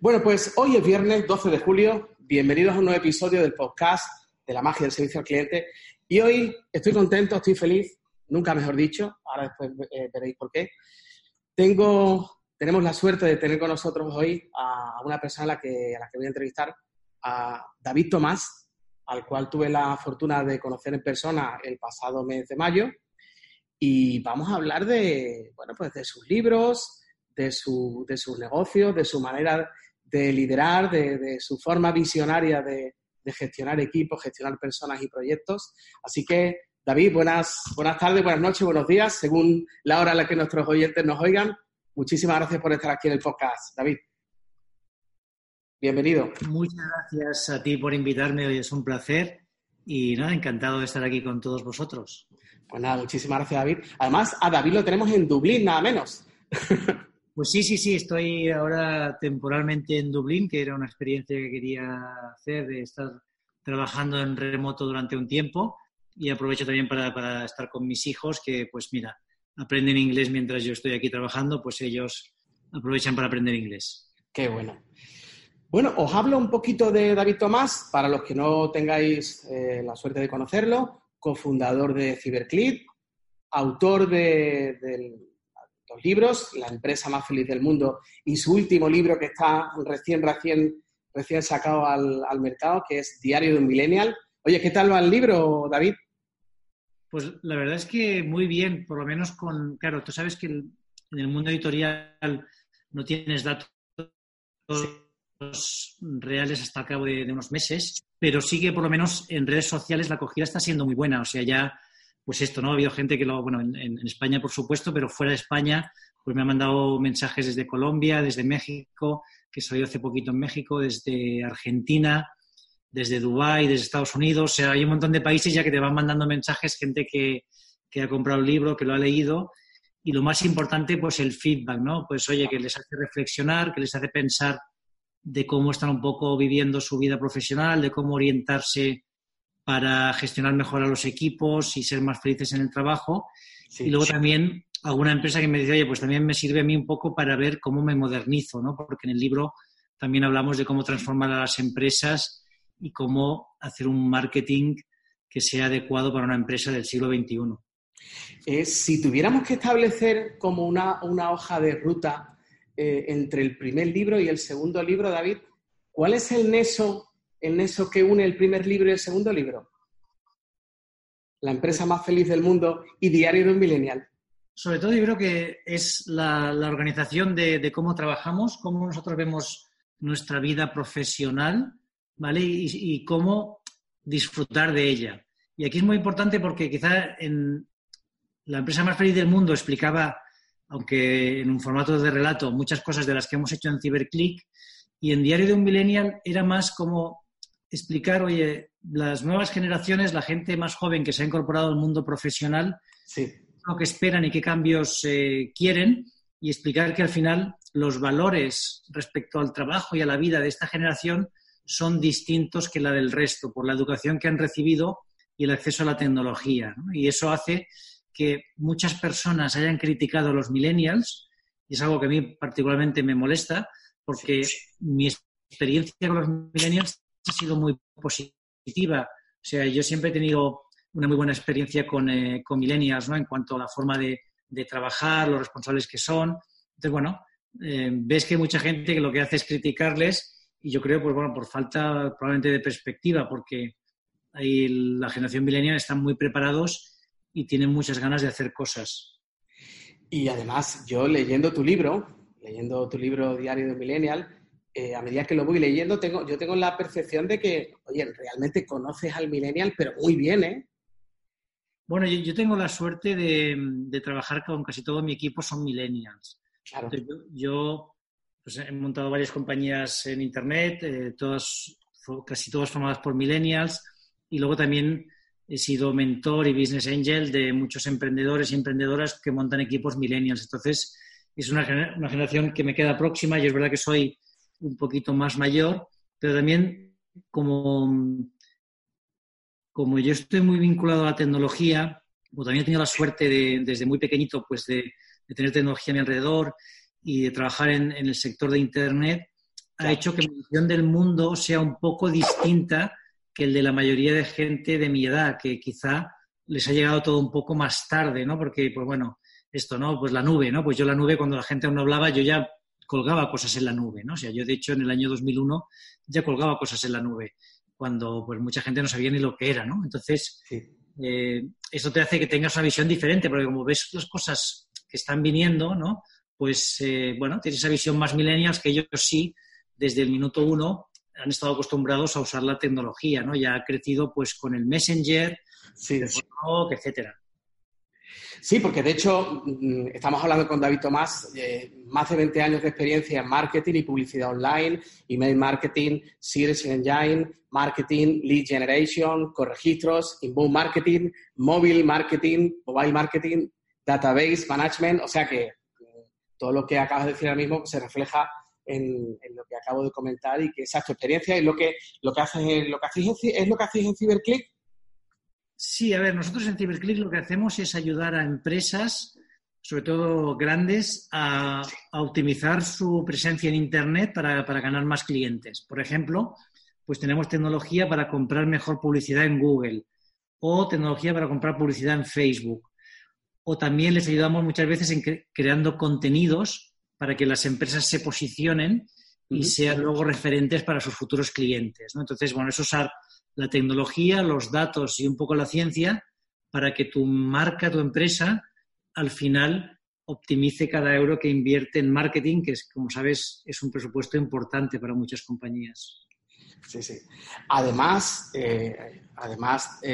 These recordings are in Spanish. Bueno, pues hoy es viernes 12 de julio. Bienvenidos a un nuevo episodio del podcast de la magia del servicio al cliente. Y hoy estoy contento, estoy feliz, nunca mejor dicho. Ahora después veréis por qué. Tenemos la suerte de tener con nosotros hoy a una persona a la que voy a entrevistar, a David Tomás, al cual tuve la fortuna de conocer en persona el pasado mes de mayo. Y vamos a hablar de sus libros, de sus negocios, de su manera de liderar, de su forma visionaria de gestionar equipos, gestionar personas y proyectos. Así que, David, buenas tardes, buenas noches, buenos días, según la hora a la que nuestros oyentes nos oigan. Muchísimas gracias por estar aquí en el podcast, David. Bienvenido. Muchas gracias a ti por invitarme, hoy es un placer y nada, encantado de estar aquí con todos vosotros. Pues nada, muchísimas gracias, David. Además, a David lo tenemos en Dublín, nada menos. Pues sí, estoy ahora temporalmente en Dublín, que era una experiencia que quería hacer, de estar trabajando en remoto durante un tiempo, y aprovecho también para estar con mis hijos, que pues mira, aprenden inglés mientras yo estoy aquí trabajando, pues ellos aprovechan para aprender inglés. ¡Qué bueno! Bueno, os hablo un poquito de David Tomás, para los que no tengáis la suerte de conocerlo, cofundador de Cyberclick, autor de los libros, La empresa más feliz del mundo, y su último libro que está recién sacado al mercado, que es Diario de un Millennial. Oye, ¿qué tal va el libro, David? Pues la verdad es que muy bien, por lo menos con... Claro, tú sabes que en el mundo editorial no tienes datos reales hasta el cabo de unos meses, pero sí que por lo menos en redes sociales la acogida está siendo muy buena, o sea, ya... Pues esto, ¿no? Ha habido gente que en España, por supuesto, pero fuera de España, pues me han mandado mensajes desde Colombia, desde México, que salió hace poquito en México, desde Argentina, desde Dubái, desde Estados Unidos. O sea, hay un montón de países ya que te van mandando mensajes, gente que ha comprado el libro, que lo ha leído. Y lo más importante, pues el feedback, ¿no? Pues oye, que les hace reflexionar, que les hace pensar de cómo están un poco viviendo su vida profesional, de cómo orientarse para gestionar mejor a los equipos y ser más felices en el trabajo. Sí, y luego también alguna empresa que me dice, oye, pues también me sirve a mí un poco para ver cómo me modernizo, ¿no? Porque en el libro también hablamos de cómo transformar a las empresas y cómo hacer un marketing que sea adecuado para una empresa del siglo XXI. Si tuviéramos que establecer como una hoja de ruta entre el primer libro y el segundo libro, David, ¿cuál es el nexo? En eso que une el primer libro y el segundo libro. La empresa más feliz del mundo y Diario de un Millennial. Sobre todo yo creo que es la organización de cómo trabajamos, cómo nosotros vemos nuestra vida profesional, ¿vale? Y cómo disfrutar de ella. Y aquí es muy importante porque quizá en La empresa más feliz del mundo explicaba, aunque en un formato de relato, muchas cosas de las que hemos hecho en Cyberclick, y en Diario de un Millennial era más como explicar, oye, las nuevas generaciones, la gente más joven que se ha incorporado al mundo profesional, sí, lo que esperan y qué cambios quieren, y explicar que al final los valores respecto al trabajo y a la vida de esta generación son distintos que la del resto, por la educación que han recibido y el acceso a la tecnología, ¿no? Y eso hace que muchas personas hayan criticado a los millennials, y es algo que a mí particularmente me molesta, porque sí, mi experiencia con los millennials ha sido muy positiva. O sea, yo siempre he tenido una muy buena experiencia con millennials, ¿no? En cuanto a la forma de trabajar, los responsables que son. Entonces, bueno, ves que hay mucha gente que lo que hace es criticarles y yo creo, pues bueno, por falta probablemente de perspectiva, porque ahí la generación millennial están muy preparados y tienen muchas ganas de hacer cosas. Y además, yo leyendo tu libro Diario de un Millennial, a medida que lo voy leyendo, yo tengo la percepción de que, oye, realmente conoces al millennial, pero muy bien, ¿eh? Bueno, yo tengo la suerte de trabajar con casi todo mi equipo, son millennials. Claro. Entonces, yo pues he montado varias compañías en Internet, casi todas formadas por millennials, y luego también he sido mentor y business angel de muchos emprendedores y emprendedoras que montan equipos millennials. Entonces, es una generación que me queda próxima y es verdad que soy un poquito más mayor, pero también como yo estoy muy vinculado a la tecnología, pues también he tenido la suerte desde muy pequeñito pues de tener tecnología a mi alrededor y de trabajar en el sector de Internet, ha hecho que mi visión del mundo sea un poco distinta que el de la mayoría de gente de mi edad, que quizá les ha llegado todo un poco más tarde, ¿no? Porque, pues bueno, esto, ¿no? Pues la nube, ¿no? Pues yo la nube, cuando la gente aún no hablaba, yo ya colgaba cosas en la nube, ¿no? O sea, yo, de hecho, en el año 2001 ya colgaba cosas en la nube, cuando pues mucha gente no sabía ni lo que era, ¿no? Entonces, eso te hace que tengas una visión diferente, porque como ves las cosas que están viniendo, ¿no? Pues, bueno, tienes esa visión más millennials que ellos sí, desde el minuto uno, han estado acostumbrados a usar la tecnología, ¿no? Ya ha crecido pues con el Messenger, Facebook, etcétera. Sí, porque de hecho estamos hablando con David Tomás, más de 20 años de experiencia en marketing y publicidad online, email marketing, search engine, marketing, lead generation, corregistros, inbound marketing, mobile marketing, database management, o sea que todo lo que acabas de decir ahora mismo se refleja en lo que acabo de comentar y que esa es tu experiencia y lo que hacéis en Cyberclick. Sí, a ver, nosotros en Cyberclick lo que hacemos es ayudar a empresas, sobre todo grandes, a optimizar su presencia en Internet para ganar más clientes. Por ejemplo, pues tenemos tecnología para comprar mejor publicidad en Google o tecnología para comprar publicidad en Facebook. O también les ayudamos muchas veces en creando contenidos para que las empresas se posicionen y sean luego referentes para sus futuros clientes, ¿no? Entonces, bueno, es usar la tecnología, los datos y un poco la ciencia para que tu marca, tu empresa, al final optimice cada euro que invierte en marketing, que es, como sabes, es un presupuesto importante para muchas compañías. Sí, sí. Además,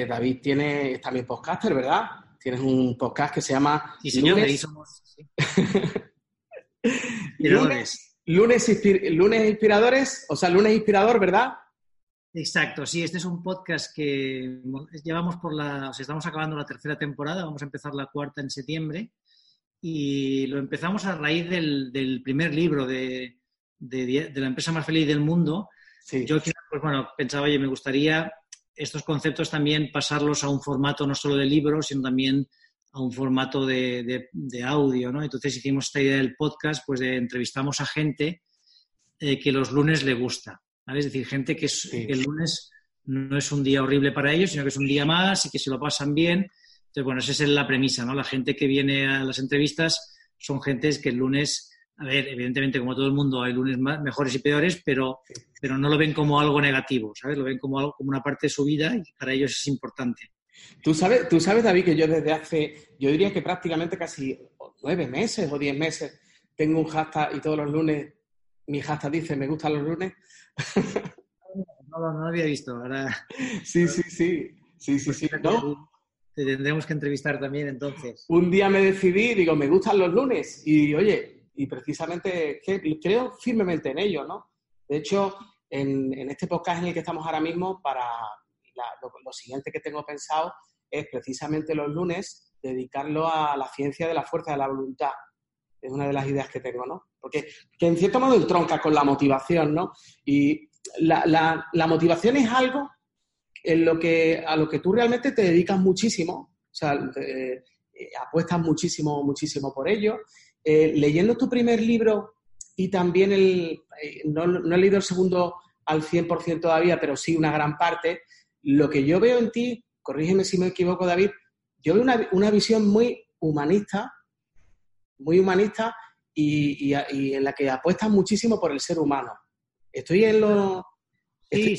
David, tienes también podcaster, ¿verdad? Tienes un podcast que se llama... Sí, señor, Lunes... ahí somos... Sí. Lunes Inspiradores, o sea, Lunes Inspirador, ¿verdad? Exacto, sí, este es un podcast que llevamos estamos acabando la tercera temporada, vamos a empezar la cuarta en septiembre y lo empezamos a raíz del primer libro de La empresa más feliz del mundo. Sí. Yo pues, bueno, pensaba, oye, me gustaría estos conceptos también pasarlos a un formato no solo de libro, sino también a un formato de audio, ¿no? Entonces hicimos esta idea del podcast, pues entrevistamos a gente que los lunes le gusta, ¿vale? Es decir, gente que el lunes no es un día horrible para ellos, sino que es un día más y que se lo pasan bien. Entonces, bueno, esa es la premisa, ¿no? La gente que viene a las entrevistas son gentes que el lunes, a ver, evidentemente como todo el mundo hay lunes mejores y peores, pero no lo ven como algo negativo, ¿sabes? Lo ven como una parte de su vida y para ellos es importante. Tú sabes, David, que yo desde hace, yo diría que prácticamente casi 9 meses o 10 meses, tengo un hashtag y todos los lunes mi hashtag dice, me gustan los lunes. No lo había visto, ¿verdad? Sí, ¿no? Te tendremos que entrevistar también, entonces. Un día me decidí, digo, me gustan los lunes y, oye, y precisamente creo firmemente en ello, ¿no? De hecho, en este podcast en el que estamos ahora mismo lo siguiente que tengo pensado es precisamente los lunes dedicarlo a la ciencia de la fuerza de la voluntad. Es una de las ideas que tengo, ¿no? Porque que en cierto modo entronca con la motivación, ¿no? Y la motivación es algo a lo que tú realmente te dedicas muchísimo, o sea, apuestas muchísimo, muchísimo por ello. Leyendo tu primer libro y también no he leído el segundo al 100% todavía, pero sí una gran parte. Lo que yo veo en ti, corrígeme si me equivoco, David, yo veo una visión muy humanista y en la que apuestas muchísimo por el ser humano. ¿Estoy en lo...? Sí,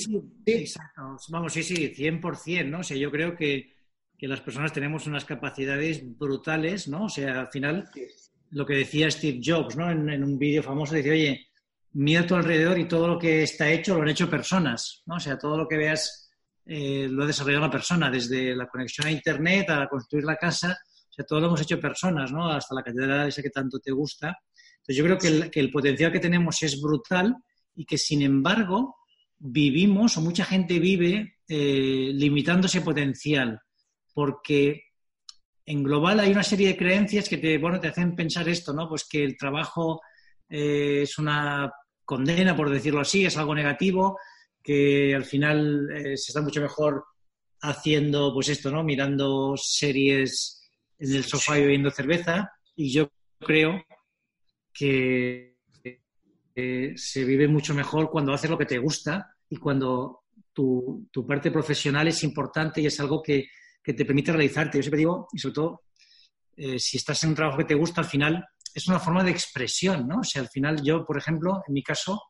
exacto. Vamos, sí, 100%, ¿no? O sea, yo creo que las personas tenemos unas capacidades brutales, ¿no? O sea, al final, lo que decía Steve Jobs, ¿no? En un vídeo famoso, dice, oye, mira a tu alrededor y todo lo que está hecho lo han hecho personas, ¿no? O sea, todo lo que veas... lo ha desarrollado una persona, desde la conexión a Internet a construir la casa, o sea, todo lo hemos hecho personas, ¿no? Hasta la catedral esa que tanto te gusta. Entonces yo creo que el potencial que tenemos es brutal y que, sin embargo, vivimos, o mucha gente vive, limitando ese potencial, porque en global hay una serie de creencias que te hacen pensar esto, ¿no? Pues que el trabajo es una condena, por decirlo así, es algo negativo, que al final se está mucho mejor haciendo, pues esto, ¿no? Mirando series en el sofá y bebiendo cerveza. Y yo creo que se vive mucho mejor cuando haces lo que te gusta y cuando tu parte profesional es importante y es algo que te permite realizarte. Yo siempre digo, y sobre todo, si estás en un trabajo que te gusta, al final es una forma de expresión, ¿no? O sea, al final yo, por ejemplo, en mi caso,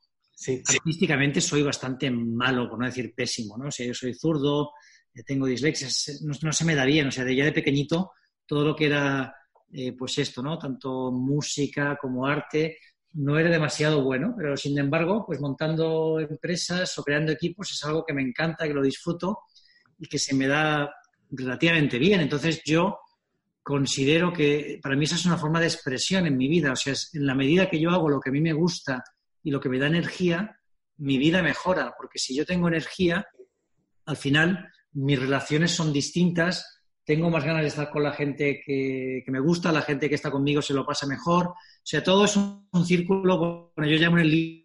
artísticamente soy bastante malo, por no decir pésimo, ¿no? O sea, yo soy zurdo, tengo dislexia, no se me da bien. O sea, ya de pequeñito, todo lo que era, pues esto, ¿no? Tanto música como arte, no era demasiado bueno, pero sin embargo, pues montando empresas o creando equipos es algo que me encanta, que lo disfruto y que se me da relativamente bien. Entonces yo considero que para mí esa es una forma de expresión en mi vida. O sea, en la medida que yo hago lo que a mí me gusta y lo que me da energía, mi vida mejora, porque si yo tengo energía, al final mis relaciones son distintas, tengo más ganas de estar con la gente que me gusta, la gente que está conmigo se lo pasa mejor. O sea, todo es un círculo. Bueno, yo llamo en el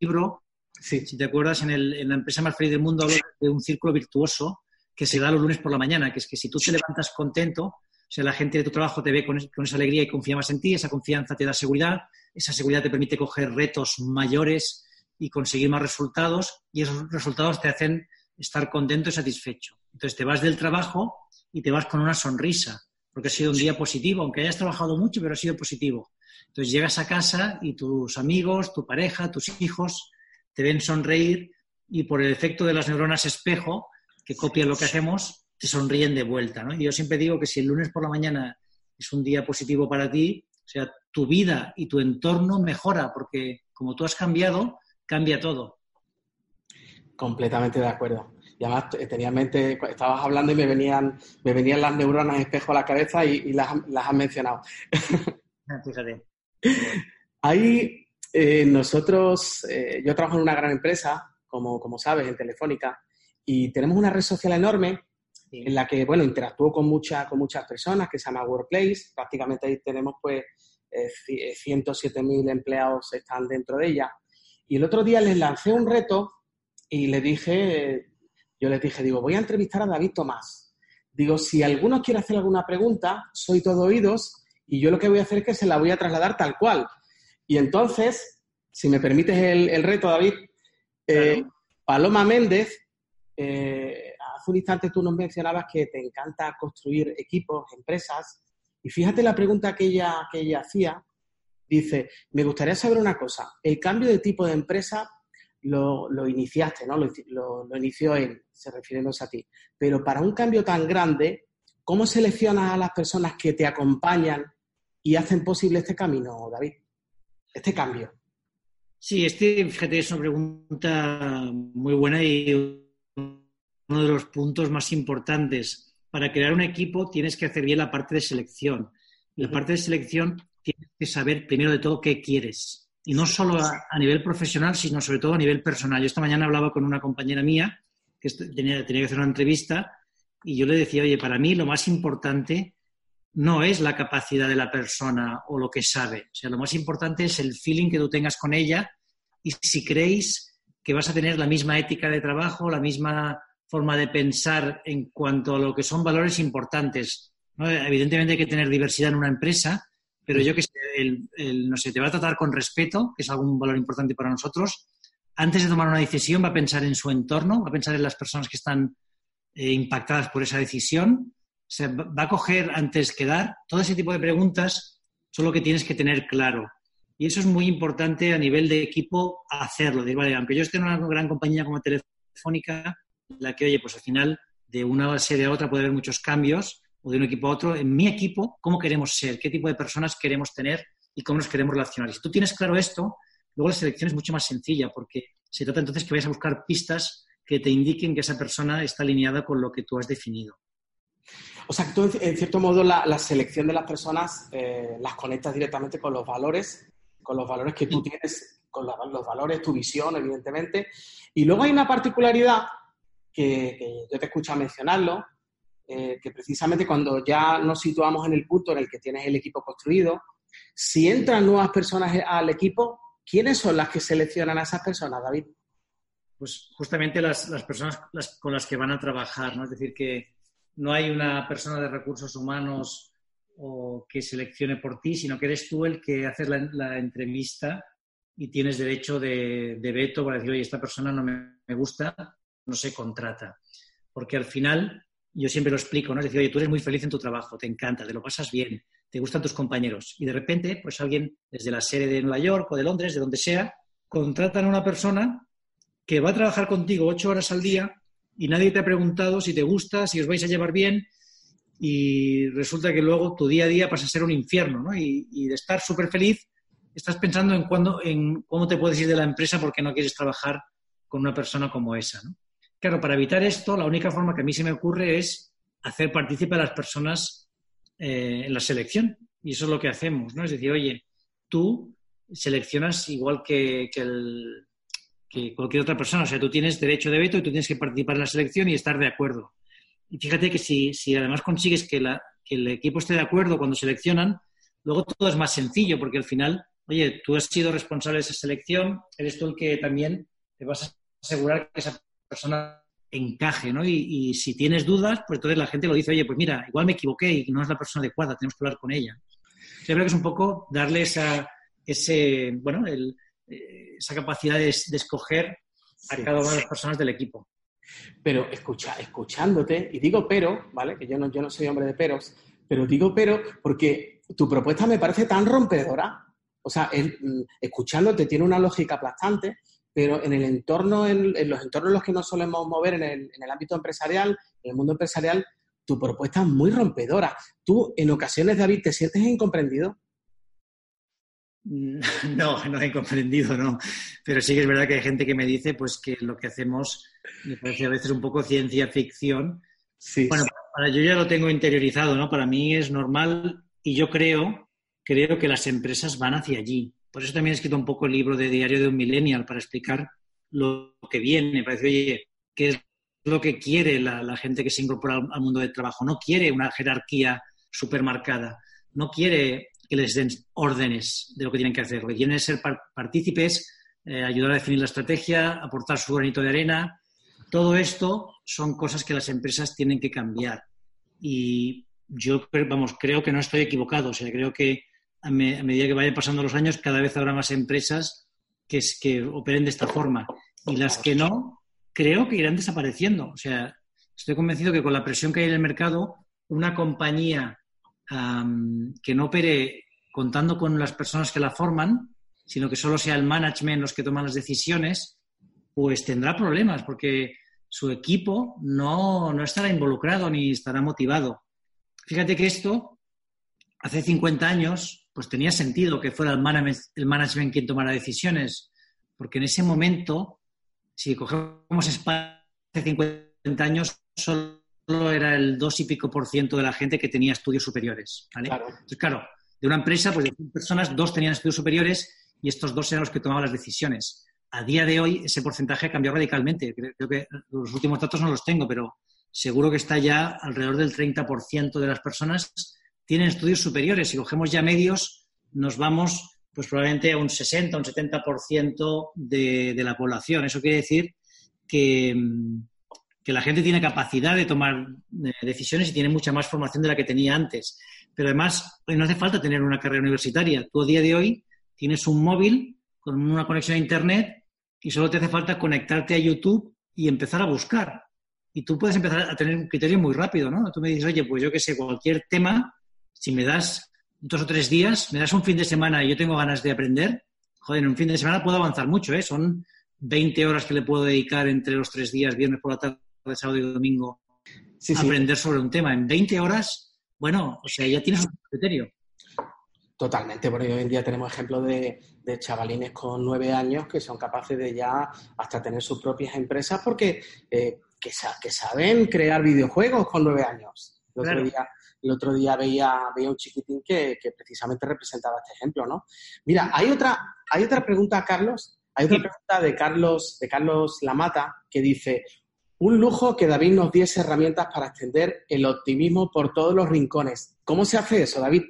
libro, si te acuerdas, en La empresa más feliz del mundo hablo de un círculo virtuoso que se da los lunes por la mañana, que es que si tú te levantas contento, o sea, la gente de tu trabajo te ve con esa alegría y confía más en ti, esa confianza te da seguridad, esa seguridad te permite coger retos mayores y conseguir más resultados, y esos resultados te hacen estar contento y satisfecho. Entonces te vas del trabajo y te vas con una sonrisa, porque ha sido un día positivo, aunque hayas trabajado mucho, pero ha sido positivo. Entonces llegas a casa y tus amigos, tu pareja, tus hijos te ven sonreír, y por el efecto de las neuronas espejo, que copian lo que hacemos, te sonríen de vuelta, ¿no? Y yo siempre digo que si el lunes por la mañana es un día positivo para ti, o sea, tu vida y tu entorno mejora, porque como tú has cambiado, cambia todo. Completamente de acuerdo. Y además tenía en mente, estabas hablando y me venían las neuronas espejo a la cabeza y las has mencionado. Fíjate. Ahí nosotros, yo trabajo en una gran empresa, como sabes, en Telefónica, y tenemos una red social enorme en la que, bueno, interactúo con muchas personas, que se llama Workplace. Prácticamente ahí tenemos, pues, 107.000 empleados están dentro de ella. Y el otro día les lancé un reto y les dije, digo, voy a entrevistar a David Tomás. Digo, si alguno quiere hacer alguna pregunta, soy todo oídos, y yo lo que voy a hacer es que se la voy a trasladar tal cual. Y entonces, si me permites el reto, David, claro. Paloma Méndez, hace un instante tú nos mencionabas que te encanta construir equipos, empresas, y fíjate la pregunta que ella hacía. Dice, me gustaría saber una cosa, el cambio de tipo de empresa lo iniciaste, ¿no? Lo inició él, se refiriéndose a ti, pero para un cambio tan grande, ¿cómo seleccionas a las personas que te acompañan y hacen posible este camino, David? Este cambio. Sí, fíjate, es una pregunta muy buena y uno de los puntos más importantes. Para crear un equipo tienes que hacer bien la parte de selección. La parte de selección tienes que saber primero de todo qué quieres. Y no solo a nivel profesional, sino sobre todo a nivel personal. Yo esta mañana hablaba con una compañera mía que tenía que hacer una entrevista, y yo le decía, oye, para mí lo más importante no es la capacidad de la persona o lo que sabe. O sea, lo más importante es el feeling que tú tengas con ella, y si creéis que vas a tener la misma ética de trabajo, la misma forma de pensar en cuanto a lo que son valores importantes, ¿no? Evidentemente hay que tener diversidad en una empresa, pero yo que sé, te va a tratar con respeto, que es algún valor importante para nosotros. Antes de tomar una decisión va a pensar en su entorno, va a pensar en las personas que están impactadas por esa decisión. O sea, va a coger antes que dar. Todo ese tipo de preguntas son lo que tienes que tener claro. Y eso es muy importante a nivel de equipo hacerlo. De, vale, aunque yo esté en una gran compañía como Telefónica, la que, oye, pues al final de una sede a otra puede haber muchos cambios, o de un equipo a otro, en mi equipo, ¿cómo queremos ser? ¿Qué tipo de personas queremos tener? ¿Y cómo nos queremos relacionar? Y si tú tienes claro esto, luego la selección es mucho más sencilla, porque se trata entonces que vayas a buscar pistas que te indiquen que esa persona está alineada con lo que tú has definido. O sea, que tú, en cierto modo, la selección de las personas las conectas directamente con los valores con los valores que tú tienes, con los valores, tu visión, evidentemente. Y luego hay una particularidad que yo te escucho mencionarlo, que precisamente cuando ya nos situamos en el punto en el que tienes el equipo construido, si entran nuevas personas al equipo, ¿quiénes son las que seleccionan a esas personas, David? Pues justamente las personas con las que van a trabajar, ¿no? Es decir, que no hay una persona de recursos humanos o que seleccione por ti, sino que eres tú el que haces la entrevista y tienes derecho de veto para decir, oye, esta persona no me gusta, no se contrata. Porque al final, yo siempre lo explico, ¿no? Es decir, oye, tú eres muy feliz en tu trabajo, te encanta, te lo pasas bien, te gustan tus compañeros. Y de repente, pues alguien desde la sede de Nueva York o de Londres, de donde sea, contratan a una persona que va a trabajar contigo 8 horas al día y nadie te ha preguntado si te gusta, si os vais a llevar bien, y resulta que luego tu día a día pasa a ser un infierno, ¿no? Y de estar súper feliz, estás pensando en cómo te puedes ir de la empresa porque no quieres trabajar con una persona como esa, ¿no? Claro, para evitar esto, la única forma que a mí se me ocurre es hacer partícipe a las personas en la selección. Y eso es lo que hacemos, ¿no? Es decir, oye, tú seleccionas igual que cualquier otra persona. O sea, tú tienes derecho de veto y tú tienes que participar en la selección y estar de acuerdo. Y fíjate que si además consigues que el equipo esté de acuerdo cuando seleccionan, luego todo es más sencillo porque al final, oye, tú has sido responsable de esa selección, eres tú el que también te vas a asegurar que esa persona encaje, ¿no? Y si tienes dudas, pues entonces la gente lo dice, oye, pues mira, igual me equivoqué y no es la persona adecuada, tenemos que hablar con ella. Yo creo que es un poco darle esa capacidad de escoger a cada una de las personas del equipo. Pero escuchándote, y digo pero, ¿vale? Que yo no soy hombre de peros, pero digo pero porque tu propuesta me parece tan rompedora. O sea, escuchándote tiene una lógica aplastante, pero en el entorno, en los entornos en los que nos solemos mover en el ámbito empresarial, en el mundo empresarial, tu propuesta es muy rompedora. ¿Tú en ocasiones, David, te sientes incomprendido? No he comprendido, no. Pero sí que es verdad que hay gente que me dice pues que lo que hacemos me parece a veces un poco ciencia ficción. Sí, bueno, sí. Yo ya lo tengo interiorizado, ¿no? Para mí es normal y yo creo que las empresas van hacia allí. Por eso también he escrito un poco el libro de Diario de un Millennial para explicar lo que viene. Me parece, oye, ¿qué es lo que quiere la gente que se incorpora al mundo del trabajo? No quiere una jerarquía supermarcada, no quiere que les den órdenes de lo que tienen que hacer. Lo que quieren es ser partícipes, ayudar a definir la estrategia, aportar su granito de arena. Todo esto son cosas que las empresas tienen que cambiar. Y yo, creo que no estoy equivocado. O sea, creo que a medida que vayan pasando los años, cada vez habrá más empresas que operen de esta forma. Y las que no, creo que irán desapareciendo. O sea, estoy convencido que con la presión que hay en el mercado, una compañía que no opere contando con las personas que la forman, sino que solo sea el management los que toman las decisiones, pues tendrá problemas porque su equipo no estará involucrado ni estará motivado. Fíjate que esto, hace 50 años, pues tenía sentido que fuera el management quien tomara decisiones, porque en ese momento, si cogemos España hace 50 años, solo era el 2% y pico de la gente que tenía estudios superiores, ¿vale? Claro. Entonces, claro, de una empresa, pues de 100 personas, 2 tenían estudios superiores y estos 2 eran los que tomaban las decisiones. A día de hoy, ese porcentaje ha cambiado radicalmente. Creo que los últimos datos no los tengo, pero seguro que está ya alrededor del 30% de las personas tienen estudios superiores. Si cogemos ya medios, nos vamos pues probablemente a un 60, un 70% de la población. Eso quiere decir que la gente tiene capacidad de tomar decisiones y tiene mucha más formación de la que tenía antes. Pero además, no hace falta tener una carrera universitaria. Tú a día de hoy tienes un móvil con una conexión a Internet y solo te hace falta conectarte a YouTube y empezar a buscar. Y tú puedes empezar a tener un criterio muy rápido, ¿no? Tú me dices, oye, pues yo qué sé, cualquier tema, si me das 2 o 3 días, me das un fin de semana y yo tengo ganas de aprender, joder, en un fin de semana puedo avanzar mucho, ¿eh? Son 20 horas que le puedo dedicar entre los 3 días, viernes por la tarde, de sábado y domingo, sí, aprender sobre un tema. En 20 horas, bueno, o sea, ya tienes un criterio. Totalmente, porque hoy en día tenemos ejemplos de chavalines con 9 años que son capaces de ya hasta tener sus propias empresas porque que saben crear videojuegos con 9 años. El, claro. el otro día veía un chiquitín que precisamente representaba este ejemplo, ¿no? Mira, hay otra pregunta, Carlos. Hay otra pregunta de Carlos Lamata que dice: un lujo que David nos diese herramientas para extender el optimismo por todos los rincones. ¿Cómo se hace eso, David?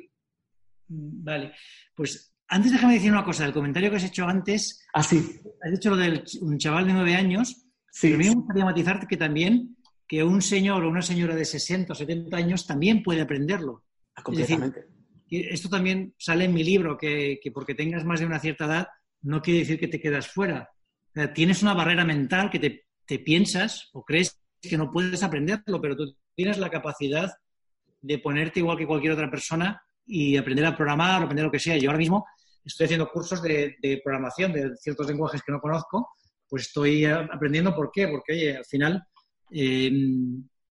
Vale, pues antes déjame decir una cosa, el comentario que has hecho antes. Ah, sí. Has dicho lo de un chaval de 9 años. Sí. Pero me gustaría matizar que también que un señor o una señora de 60 o 70 años también puede aprenderlo. Ah, completamente. Es decir, esto también sale en mi libro, que porque tengas más de una cierta edad no quiere decir que te quedas fuera. O sea, tienes una barrera mental que te piensas o crees que no puedes aprenderlo, pero tú tienes la capacidad de ponerte igual que cualquier otra persona y aprender a programar o aprender lo que sea. Yo ahora mismo estoy haciendo cursos de programación de ciertos lenguajes que no conozco, pues estoy aprendiendo. ¿Por qué? Porque, oye, al final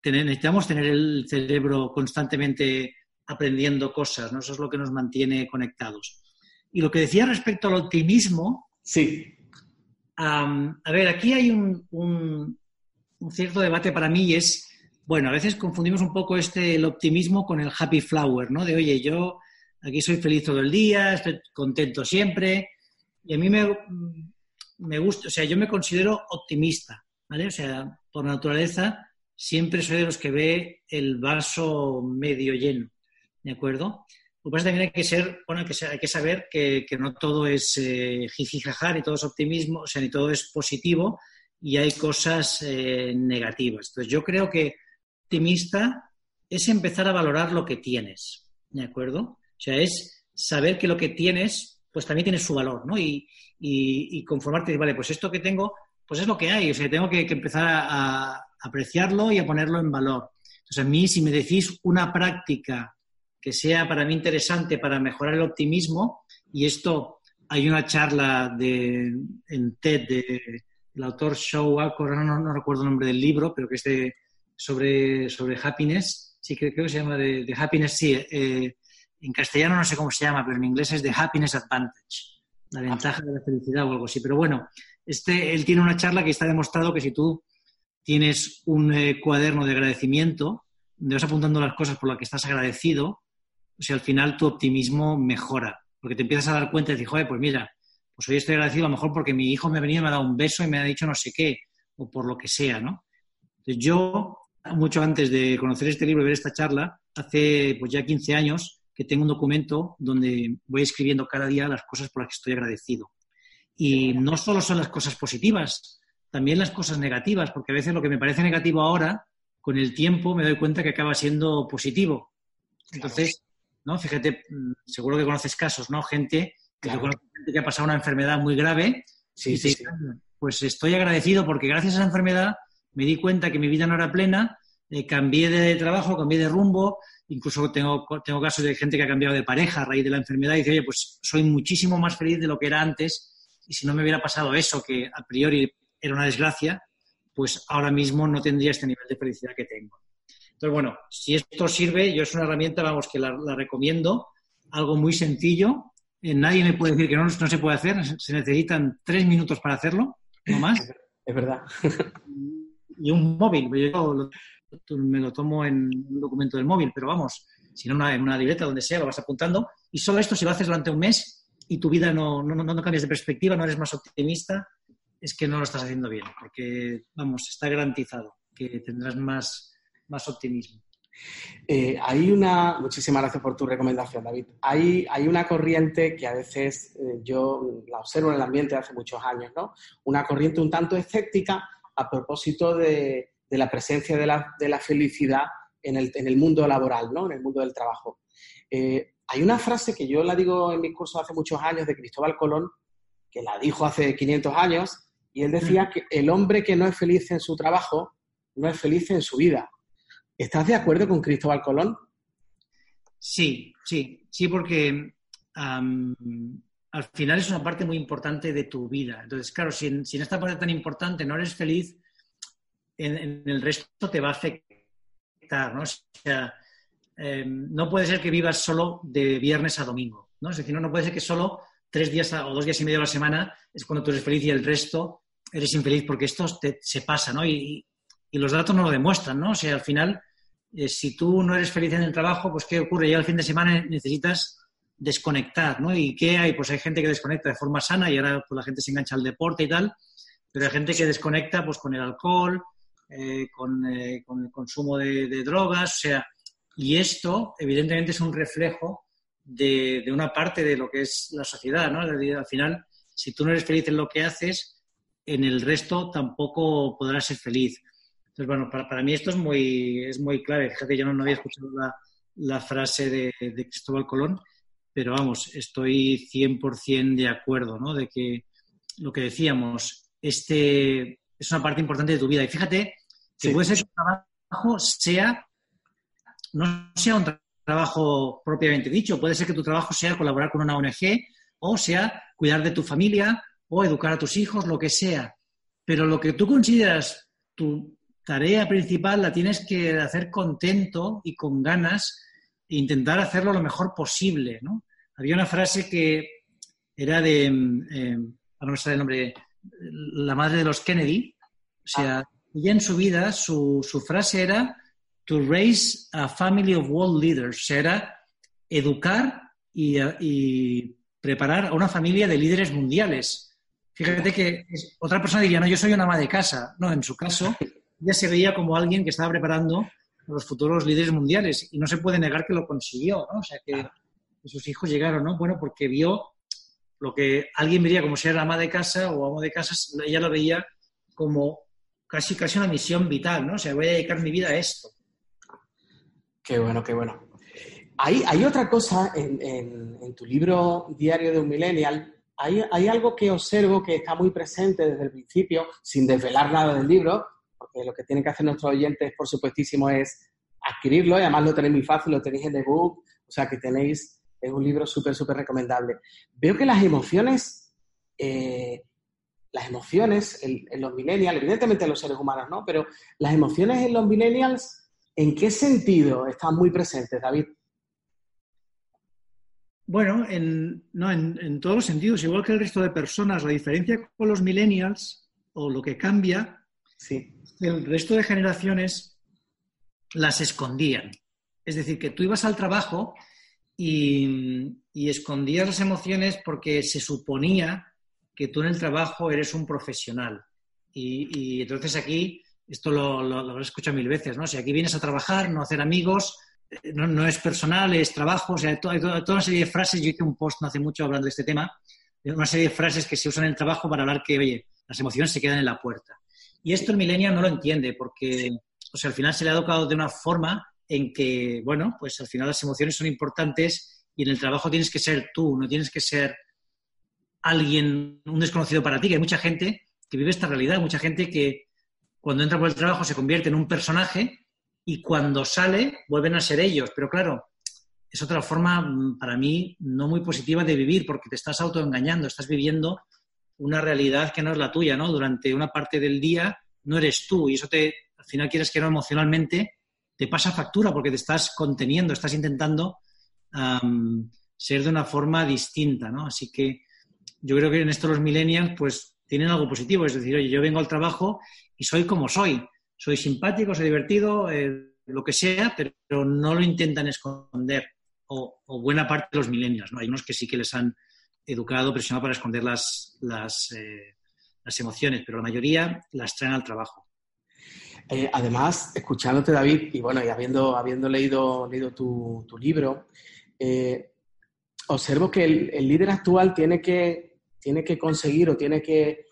necesitamos tener el cerebro constantemente aprendiendo cosas, ¿no? Eso es lo que nos mantiene conectados. Y lo que decía respecto al optimismo, sí. A ver, aquí hay un cierto debate para mí, y es, bueno, a veces confundimos un poco el optimismo con el happy flower, ¿no? De, oye, yo aquí soy feliz todo el día, estoy contento siempre. Y a mí me gusta, o sea, yo me considero optimista, ¿vale? O sea, por naturaleza siempre soy de los que ve el vaso medio lleno, ¿de acuerdo? Lo que pasa también hay que saber que no todo es jijijaja, ni todo es optimismo, o sea, ni todo es positivo, y hay cosas negativas. Entonces, yo creo que optimista es empezar a valorar lo que tienes, ¿de acuerdo? O sea, es saber que lo que tienes, pues también tiene su valor, ¿no? Y conformarte, vale, pues esto que tengo, pues es lo que hay. O sea, tengo que empezar a apreciarlo y a ponerlo en valor. Entonces, a mí, si me decís una práctica que sea para mí interesante para mejorar el optimismo, y esto hay una charla en TED del autor Shawn Achor, no recuerdo el nombre del libro, pero que es sobre happiness, sí, creo que se llama The Happiness, sí, en castellano no sé cómo se llama, pero en inglés es The Happiness Advantage, la ventaja de la felicidad o algo así. Pero bueno, él tiene una charla que está demostrado que si tú tienes un cuaderno de agradecimiento, donde vas apuntando las cosas por las que estás agradecido, o sea, al final tu optimismo mejora, porque te empiezas a dar cuenta y decir, joder, pues mira, pues hoy estoy agradecido a lo mejor porque mi hijo me ha venido y me ha dado un beso y me ha dicho no sé qué, o por lo que sea, ¿no? Entonces yo, mucho antes de conocer este libro y ver esta charla, hace pues ya 15 años, que tengo un documento donde voy escribiendo cada día las cosas por las que estoy agradecido. Y no solo son las cosas positivas, también las cosas negativas, porque a veces lo que me parece negativo ahora, con el tiempo me doy cuenta que acaba siendo positivo. Entonces, ¿no? Fíjate, seguro que conoces casos, ¿no? Gente que ha pasado una enfermedad muy grave, sí, y te dicen, sí, pues estoy agradecido porque gracias a esa enfermedad me di cuenta que mi vida no era plena, cambié de trabajo, cambié de rumbo. Incluso tengo casos de gente que ha cambiado de pareja a raíz de la enfermedad y dice, oye, pues soy muchísimo más feliz de lo que era antes, y si no me hubiera pasado eso, que a priori era una desgracia, pues ahora mismo no tendría este nivel de felicidad que tengo. Entonces, bueno, si esto sirve, yo es una herramienta, vamos, que la recomiendo, algo muy sencillo. Nadie me puede decir que no se puede hacer, se necesitan 3 minutos para hacerlo, no más. Es verdad. Y un móvil, yo me lo tomo en un documento del móvil, pero vamos, si no en una libreta, donde sea, lo vas apuntando. Y solo esto, si lo haces durante un mes y tu vida no cambias de perspectiva, no eres más optimista, es que no lo estás haciendo bien, porque, vamos, está garantizado que tendrás más optimismo. Muchísimas gracias por tu recomendación, David. Hay una corriente que a veces yo la observo en el ambiente de hace muchos años, ¿no? Una corriente un tanto escéptica a propósito de la presencia de la felicidad en el mundo laboral, ¿no? En el mundo del trabajo. Hay una frase que yo la digo en mis cursos hace muchos años, de Cristóbal Colón, que la dijo hace 500 años, y él decía que el hombre que no es feliz en su trabajo no es feliz en su vida. ¿Estás de acuerdo con Cristóbal Colón? Sí, porque al final es una parte muy importante de tu vida. Entonces, claro, si en esta parte tan importante no eres feliz, en el resto te va a afectar, ¿no? O sea, no puede ser que vivas solo de viernes a domingo, ¿no? Es decir, no puede ser que solo 3 días o 2 días y medio a la semana es cuando tú eres feliz y el resto eres infeliz, porque esto se pasa, ¿no? Y los datos no lo demuestran, ¿no? O sea, al final Si tú no eres feliz en el trabajo, pues ¿qué ocurre? Ya el fin de semana necesitas desconectar, ¿no? ¿Y qué hay? Pues hay gente que desconecta de forma sana y ahora pues, la gente se engancha al deporte y tal, pero hay gente que desconecta pues con el alcohol, con el consumo de drogas, o sea, y esto evidentemente es un reflejo de una parte de lo que es la sociedad, ¿no? Al final, si tú no eres feliz en lo que haces, en el resto tampoco podrás ser feliz. Entonces, bueno, para mí esto es muy clave. Fíjate, yo no había escuchado la frase de Cristóbal Colón, pero vamos, estoy 100% de acuerdo, ¿no? De que lo que decíamos, es una parte importante de tu vida. Y fíjate que puede ser que tu trabajo no sea un trabajo propiamente dicho. Puede ser que tu trabajo sea colaborar con una ONG, o sea cuidar de tu familia, o educar a tus hijos, lo que sea. Pero lo que tú consideras tu tarea principal la tienes que hacer contento y con ganas e intentar hacerlo lo mejor posible, ¿no? Había una frase que era de, ahora no me sale el nombre, la madre de los Kennedy. O sea, ella en su vida, su frase era to raise a family of world leaders. O sea, era educar y preparar a una familia de líderes mundiales. Fíjate que otra persona diría, no, yo soy una ama de casa. No, en su caso, ella se veía como alguien que estaba preparando a los futuros líderes mundiales y no se puede negar que lo consiguió, ¿no? O sea, que sus hijos llegaron, ¿no? Bueno, porque vio lo que alguien vería como ser ama de casa o amo de casa, ella lo veía como casi una misión vital, ¿no? O sea, voy a dedicar mi vida a esto. Qué bueno, qué bueno. Hay otra cosa en tu libro Diario de un Millennial. Hay algo que observo que está muy presente desde el principio, sin desvelar nada del libro, porque lo que tienen que hacer nuestros oyentes, por supuestísimo, es adquirirlo, y además lo tenéis muy fácil, lo tenéis en ebook, o sea que tenéis, es un libro súper, súper recomendable. Veo que las emociones en los millennials, evidentemente en los seres humanos, ¿no? Pero las emociones en los millennials, ¿en qué sentido están muy presentes, David? Bueno, en todos los sentidos, igual que el resto de personas. La diferencia con los millennials, o lo que cambia, el resto de generaciones las escondían. Es decir, que tú ibas al trabajo y escondías las emociones porque se suponía que tú en el trabajo eres un profesional. Y entonces aquí, esto lo habrás escuchado mil veces, ¿no? Si aquí vienes a trabajar, no a hacer amigos, no es personal, es trabajo. O sea, hay toda una serie de frases. Yo hice un post no hace mucho hablando de este tema. Una serie de frases que se usan en el trabajo para hablar que, oye, las emociones se quedan en la puerta. Y esto el millennial no lo entiende porque, o sea, al final se le ha educado de una forma en que, bueno, pues al final las emociones son importantes y en el trabajo tienes que ser tú, no tienes que ser alguien, un desconocido para ti. Que hay mucha gente que vive esta realidad, mucha gente que cuando entra por el trabajo se convierte en un personaje y cuando sale vuelven a ser ellos. Pero claro, es otra forma para mí no muy positiva de vivir porque te estás autoengañando, estás viviendo una realidad que no es la tuya, ¿no? Durante una parte del día no eres tú y eso al final, quieres que no, emocionalmente te pasa factura porque te estás conteniendo, estás intentando ser de una forma distinta, ¿no? Así que yo creo que en esto los millennials pues tienen algo positivo, es decir, oye, yo vengo al trabajo y soy como soy simpático, soy divertido, lo que sea, pero no lo intentan esconder, o buena parte de los millennials, ¿no? Hay unos que sí que les han educado, presionado para esconder las emociones, pero la mayoría las traen al trabajo. Además, escuchándote, David, y bueno, y habiendo leído tu libro, observo que el líder actual tiene que conseguir o tiene que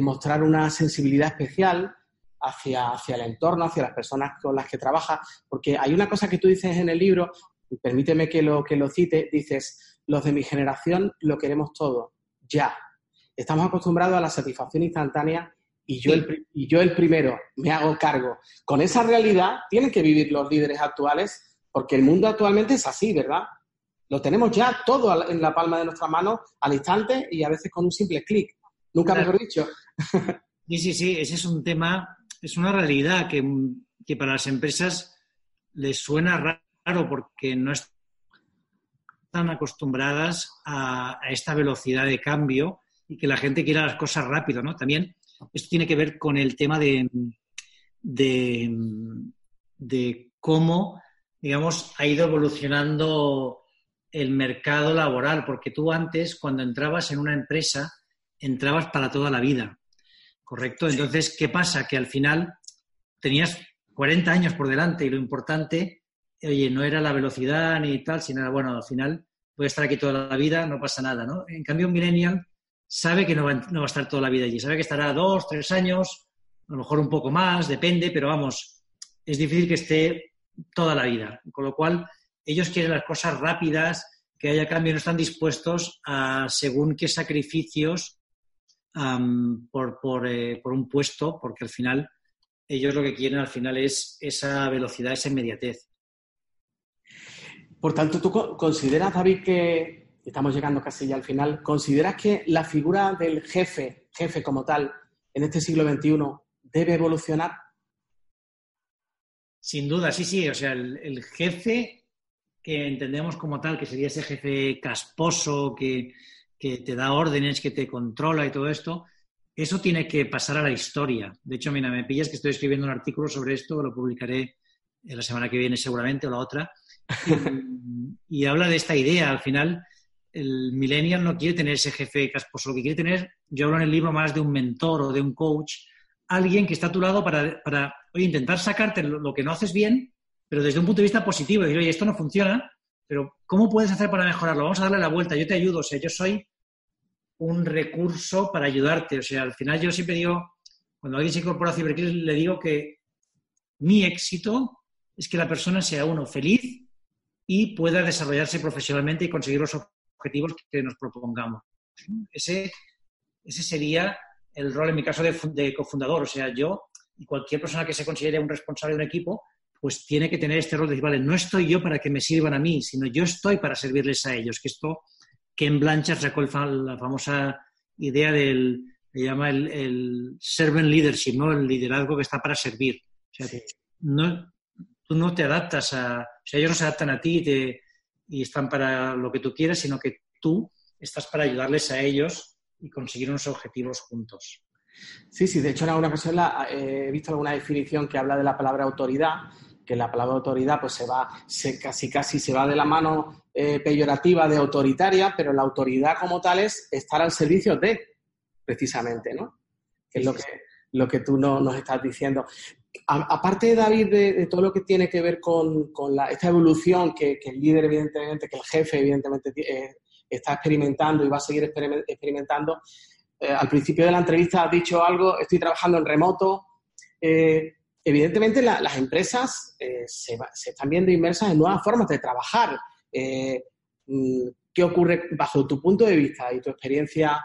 mostrar una sensibilidad especial hacia el entorno, hacia las personas con las que trabaja, porque hay una cosa que tú dices en el libro, y permíteme que lo cite, dices: los de mi generación lo queremos todo, ya. Estamos acostumbrados a la satisfacción instantánea y yo el primero, me hago cargo. Con esa realidad tienen que vivir los líderes actuales, porque el mundo actualmente es así, ¿verdad? Lo tenemos ya todo en la palma de nuestra mano, al instante y a veces con un simple clic. Nunca mejor dicho. Sí, ese es un tema, es una realidad que para las empresas les suena raro porque no están acostumbradas a esta velocidad de cambio y que la gente quiera las cosas rápido, ¿no? También esto tiene que ver con el tema de de cómo, digamos, ha ido evolucionando el mercado laboral, porque tú antes, cuando entrabas en una empresa, entrabas para toda la vida, ¿correcto? Entonces, ¿qué pasa? Que al final tenías 40 años por delante y lo importante, oye, no era la velocidad ni tal, sino era, bueno, al final voy a estar aquí toda la vida, no pasa nada, ¿no? En cambio, un millennial sabe que no va a estar toda la vida allí, sabe que estará 2, 3 años, a lo mejor un poco más, depende, pero vamos, es difícil que esté toda la vida, con lo cual ellos quieren las cosas rápidas, que haya cambio, no están dispuestos a según qué sacrificios por un puesto, porque al final ellos lo que quieren al final es esa velocidad, esa inmediatez. Por tanto, ¿tú consideras, David, que estamos llegando casi ya al final, consideras que la figura del jefe como tal, en este siglo XXI, debe evolucionar? Sin duda, sí. O sea, el jefe que entendemos como tal, que sería ese jefe casposo que te da órdenes, que te controla y todo esto, eso tiene que pasar a la historia. De hecho, mira, me pillas que estoy escribiendo un artículo sobre esto, lo publicaré la semana que viene seguramente o la otra, y habla de esta idea. Al final, el millennial no quiere tener ese jefe casposo, lo que quiere tener, yo hablo en el libro más de un mentor o de un coach, alguien que está a tu lado para oye, intentar sacarte lo que no haces bien, pero desde un punto de vista positivo, decir, oye, esto no funciona, pero ¿cómo puedes hacer para mejorarlo? Vamos a darle la vuelta, yo te ayudo, o sea, yo soy un recurso para ayudarte. O sea, al final yo siempre digo, cuando alguien se incorpora a Cyberclick, le digo que mi éxito es que la persona sea uno feliz y pueda desarrollarse profesionalmente y conseguir los objetivos que nos propongamos. Ese sería el rol, en mi caso, de cofundador. O sea, yo y cualquier persona que se considere un responsable de un equipo, pues tiene que tener este rol de decir, vale, no estoy yo para que me sirvan a mí, sino yo estoy para servirles a ellos. Que esto, Ken Blanchard sacó la famosa idea del, se llama el servant leadership, ¿no? El liderazgo que está para servir. O sea, sí. Tú no te adaptas a... O sea, ellos no se adaptan a ti y están para lo que tú quieras, sino que tú estás para ayudarles a ellos y conseguir unos objetivos juntos. Sí. De hecho, en alguna ocasión he visto alguna definición que habla de la palabra autoridad, que la palabra autoridad pues casi se va de la mano peyorativa de autoritaria, pero la autoridad como tal es estar al servicio de, precisamente, ¿no? Que es lo que tú nos estás diciendo. Aparte, David, de todo lo que tiene que ver con esta evolución que el líder, evidentemente, que el jefe, evidentemente, está experimentando y va a seguir experimentando, al principio de la entrevista has dicho algo, estoy trabajando en remoto. Evidentemente, las empresas se están viendo inmersas en nuevas formas de trabajar. ¿Qué ocurre bajo tu punto de vista y tu experiencia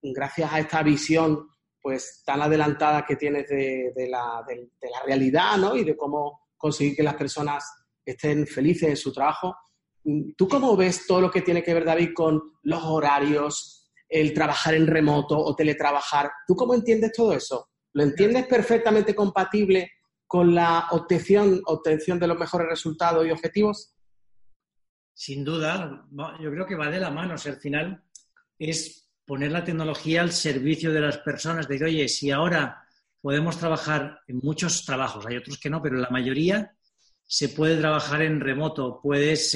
gracias a esta visión pues tan adelantada que tienes de la realidad, ¿no? Y de cómo conseguir que las personas estén felices en su trabajo? ¿Tú cómo ves todo lo que tiene que ver, David, con los horarios, el trabajar en remoto o teletrabajar? ¿Tú cómo entiendes todo eso? ¿Lo entiendes perfectamente compatible con la obtención de los mejores resultados y objetivos? Sin duda, yo creo que va de la mano. O sea, al final es poner la tecnología al servicio de las personas, decir, oye, si ahora podemos trabajar en muchos trabajos, hay otros que no, pero la mayoría se puede trabajar en remoto, puedes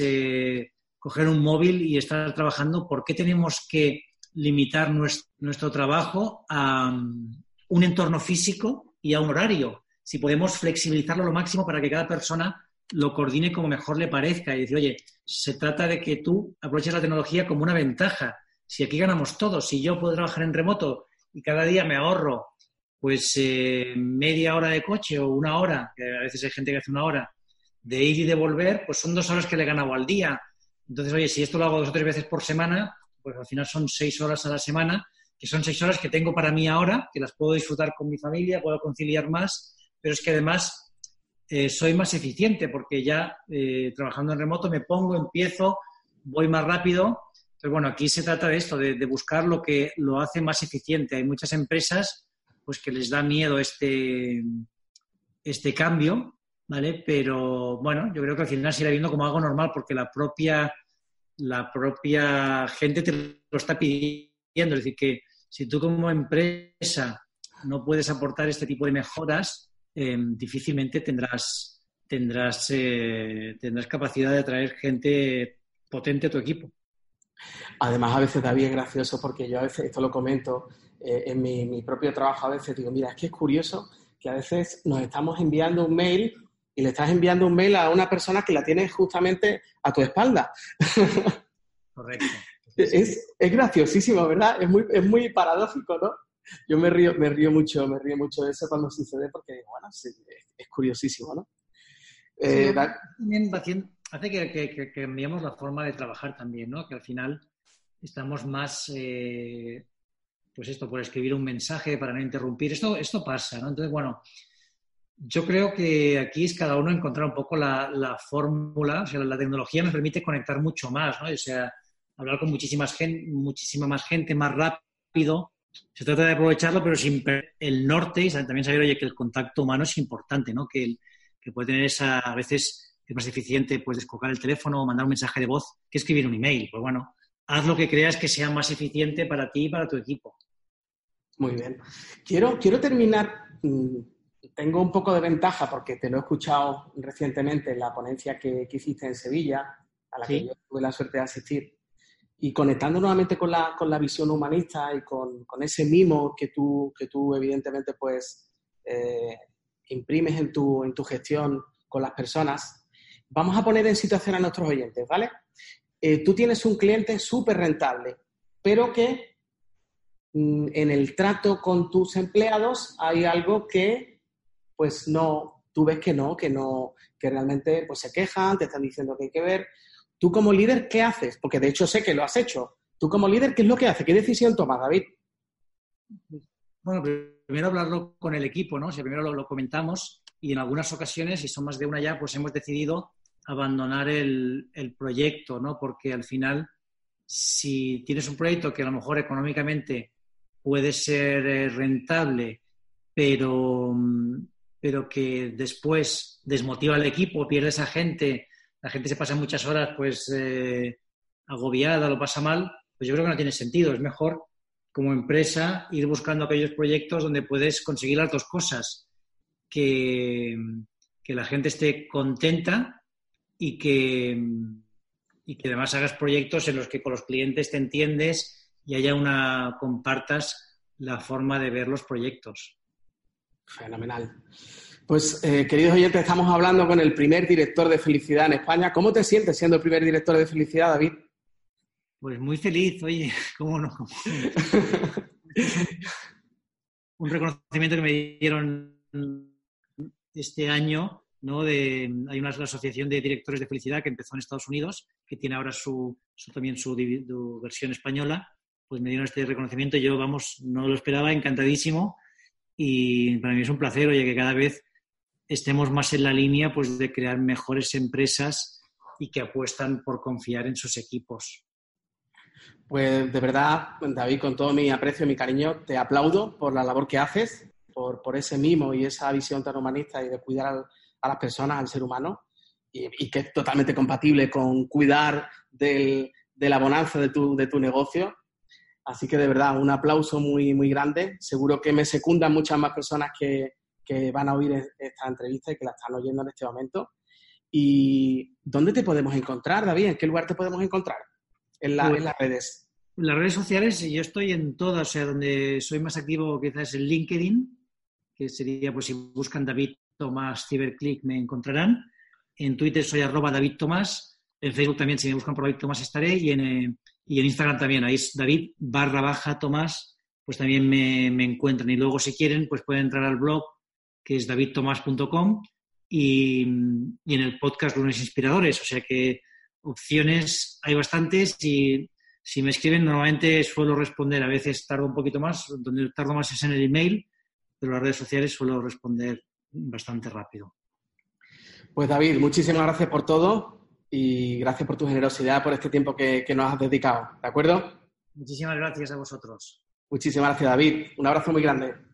coger un móvil y estar trabajando, ¿por qué tenemos que limitar nuestro trabajo a un entorno físico y a un horario? Si podemos flexibilizarlo lo máximo para que cada persona lo coordine como mejor le parezca y decir, oye, se trata de que tú aproveches la tecnología como una ventaja. Si aquí ganamos todos, si yo puedo trabajar en remoto y cada día me ahorro pues media hora de coche o 1 hora, que a veces hay gente que hace 1 hora, de ir y de volver, pues son 2 horas que le he ganado al día. Entonces, oye, si esto lo hago 2 o 3 veces por semana, pues al final son 6 horas a la semana, que son 6 horas que tengo para mí ahora, que las puedo disfrutar con mi familia, puedo conciliar más, pero es que además soy más eficiente porque ya trabajando en remoto me pongo, empiezo, voy más rápido. Pero bueno, aquí se trata de esto, de buscar lo que lo hace más eficiente. Hay muchas empresas pues que les da miedo este cambio, ¿vale? Pero bueno, yo creo que al final se irá viendo como algo normal porque la propia gente te lo está pidiendo. Es decir, que si tú como empresa no puedes aportar este tipo de mejoras, difícilmente tendrás tendrás capacidad de atraer gente potente a tu equipo. Además, a veces, David, es gracioso porque yo a veces, esto lo comento en mi propio trabajo, a veces digo, mira, es que es curioso que a veces nos estamos enviando un mail y le estás enviando un mail a una persona que la tienes justamente a tu espalda. Correcto. Es graciosísimo, ¿verdad? Es muy paradójico, ¿no? Yo me río mucho de eso cuando sucede porque, bueno, sí, es curiosísimo, ¿no? También hace que cambiemos la forma de trabajar también, ¿no? Que al final estamos más, pues esto, por escribir un mensaje para no interrumpir. Esto pasa, ¿no? Entonces, bueno, yo creo que aquí es cada uno encontrar un poco la fórmula. O sea, la tecnología nos permite conectar mucho más, ¿no? O sea, hablar con muchísima más gente, más rápido. Se trata de aprovecharlo, pero sin perder el norte, y también saber, oye, que el contacto humano es importante, ¿no? Que puede tener esa, a veces es más eficiente, pues, descolgar el teléfono o mandar un mensaje de voz que escribir un email. Pues bueno, haz lo que creas que sea más eficiente para ti y para tu equipo. Muy bien. Quiero terminar, tengo un poco de ventaja porque te lo he escuchado recientemente en la ponencia que hiciste en Sevilla, a la que yo tuve la suerte de asistir. Y conectando nuevamente con la visión humanista y con ese mimo que tú evidentemente, pues, imprimes en tu gestión con las personas, vamos a poner en situación a nuestros oyentes, ¿vale? Tú tienes un cliente súper rentable, pero que en el trato con tus empleados hay algo que, pues, no, tú ves que no, que realmente, pues, se quejan, te están diciendo que hay que ver. Tú como líder, ¿qué haces? Porque de hecho sé que lo has hecho. Tú como líder, ¿qué es lo que haces? ¿Qué decisión tomas, David? Bueno, primero hablarlo con el equipo, ¿no? O sea, primero lo comentamos y en algunas ocasiones, si son más de una ya, pues hemos decidido abandonar el proyecto, ¿no? Porque al final, si tienes un proyecto que a lo mejor económicamente puede ser rentable, pero que después desmotiva al equipo, pierdes a gente. La gente se pasa muchas horas, pues, agobiada, lo pasa mal, pues yo creo que no tiene sentido. Es mejor, como empresa, ir buscando aquellos proyectos donde puedes conseguir las dos cosas. Que la gente esté contenta y que además hagas proyectos en los que con los clientes te entiendes y compartas la forma de ver los proyectos. Fenomenal. Pues, queridos oyentes, estamos hablando con el primer director de felicidad en España. ¿Cómo te sientes siendo el primer director de felicidad, David? Pues muy feliz, oye, ¿cómo no? Un reconocimiento que me dieron este año, ¿no? Hay una asociación de directores de felicidad que empezó en Estados Unidos, que tiene ahora también su versión española. Pues me dieron este reconocimiento. Yo, vamos, no lo esperaba, encantadísimo. Y para mí es un placer, oye, que cada vez estemos más en la línea, pues, de crear mejores empresas y que apuestan por confiar en sus equipos. Pues de verdad, David, con todo mi aprecio y mi cariño, te aplaudo por la labor que haces, por ese mimo y esa visión tan humanista y de cuidar a las personas, al ser humano, y que es totalmente compatible con cuidar de la bonanza de tu negocio. Así que, de verdad, un aplauso muy, muy grande. Seguro que me secundan muchas más personas que van a oír esta entrevista y que la están oyendo en este momento. ¿Y dónde te podemos encontrar, David? ¿En qué lugar te podemos encontrar? En las redes. En las redes sociales yo estoy en todas. O sea, donde soy más activo quizás es en LinkedIn, que sería, pues, si buscan David Tomás Cyberclick me encontrarán. En Twitter soy @David Tomás. En Facebook también, si me buscan por David Tomás, estaré. Y en Instagram también, ahí es David_Tomás, pues también me encuentran. Y luego, si quieren, pues pueden entrar al blog, que es davidtomás.com, y en el podcast Lunes Inspiradores. O sea que opciones hay bastantes y si me escriben normalmente suelo responder. A veces tardo un poquito más, donde tardo más es en el email, pero las redes sociales suelo responder bastante rápido. Pues, David, muchísimas gracias por todo. Y gracias por tu generosidad, por este tiempo que nos has dedicado, ¿de acuerdo? Muchísimas gracias a vosotros. Muchísimas gracias, David. Un abrazo muy grande.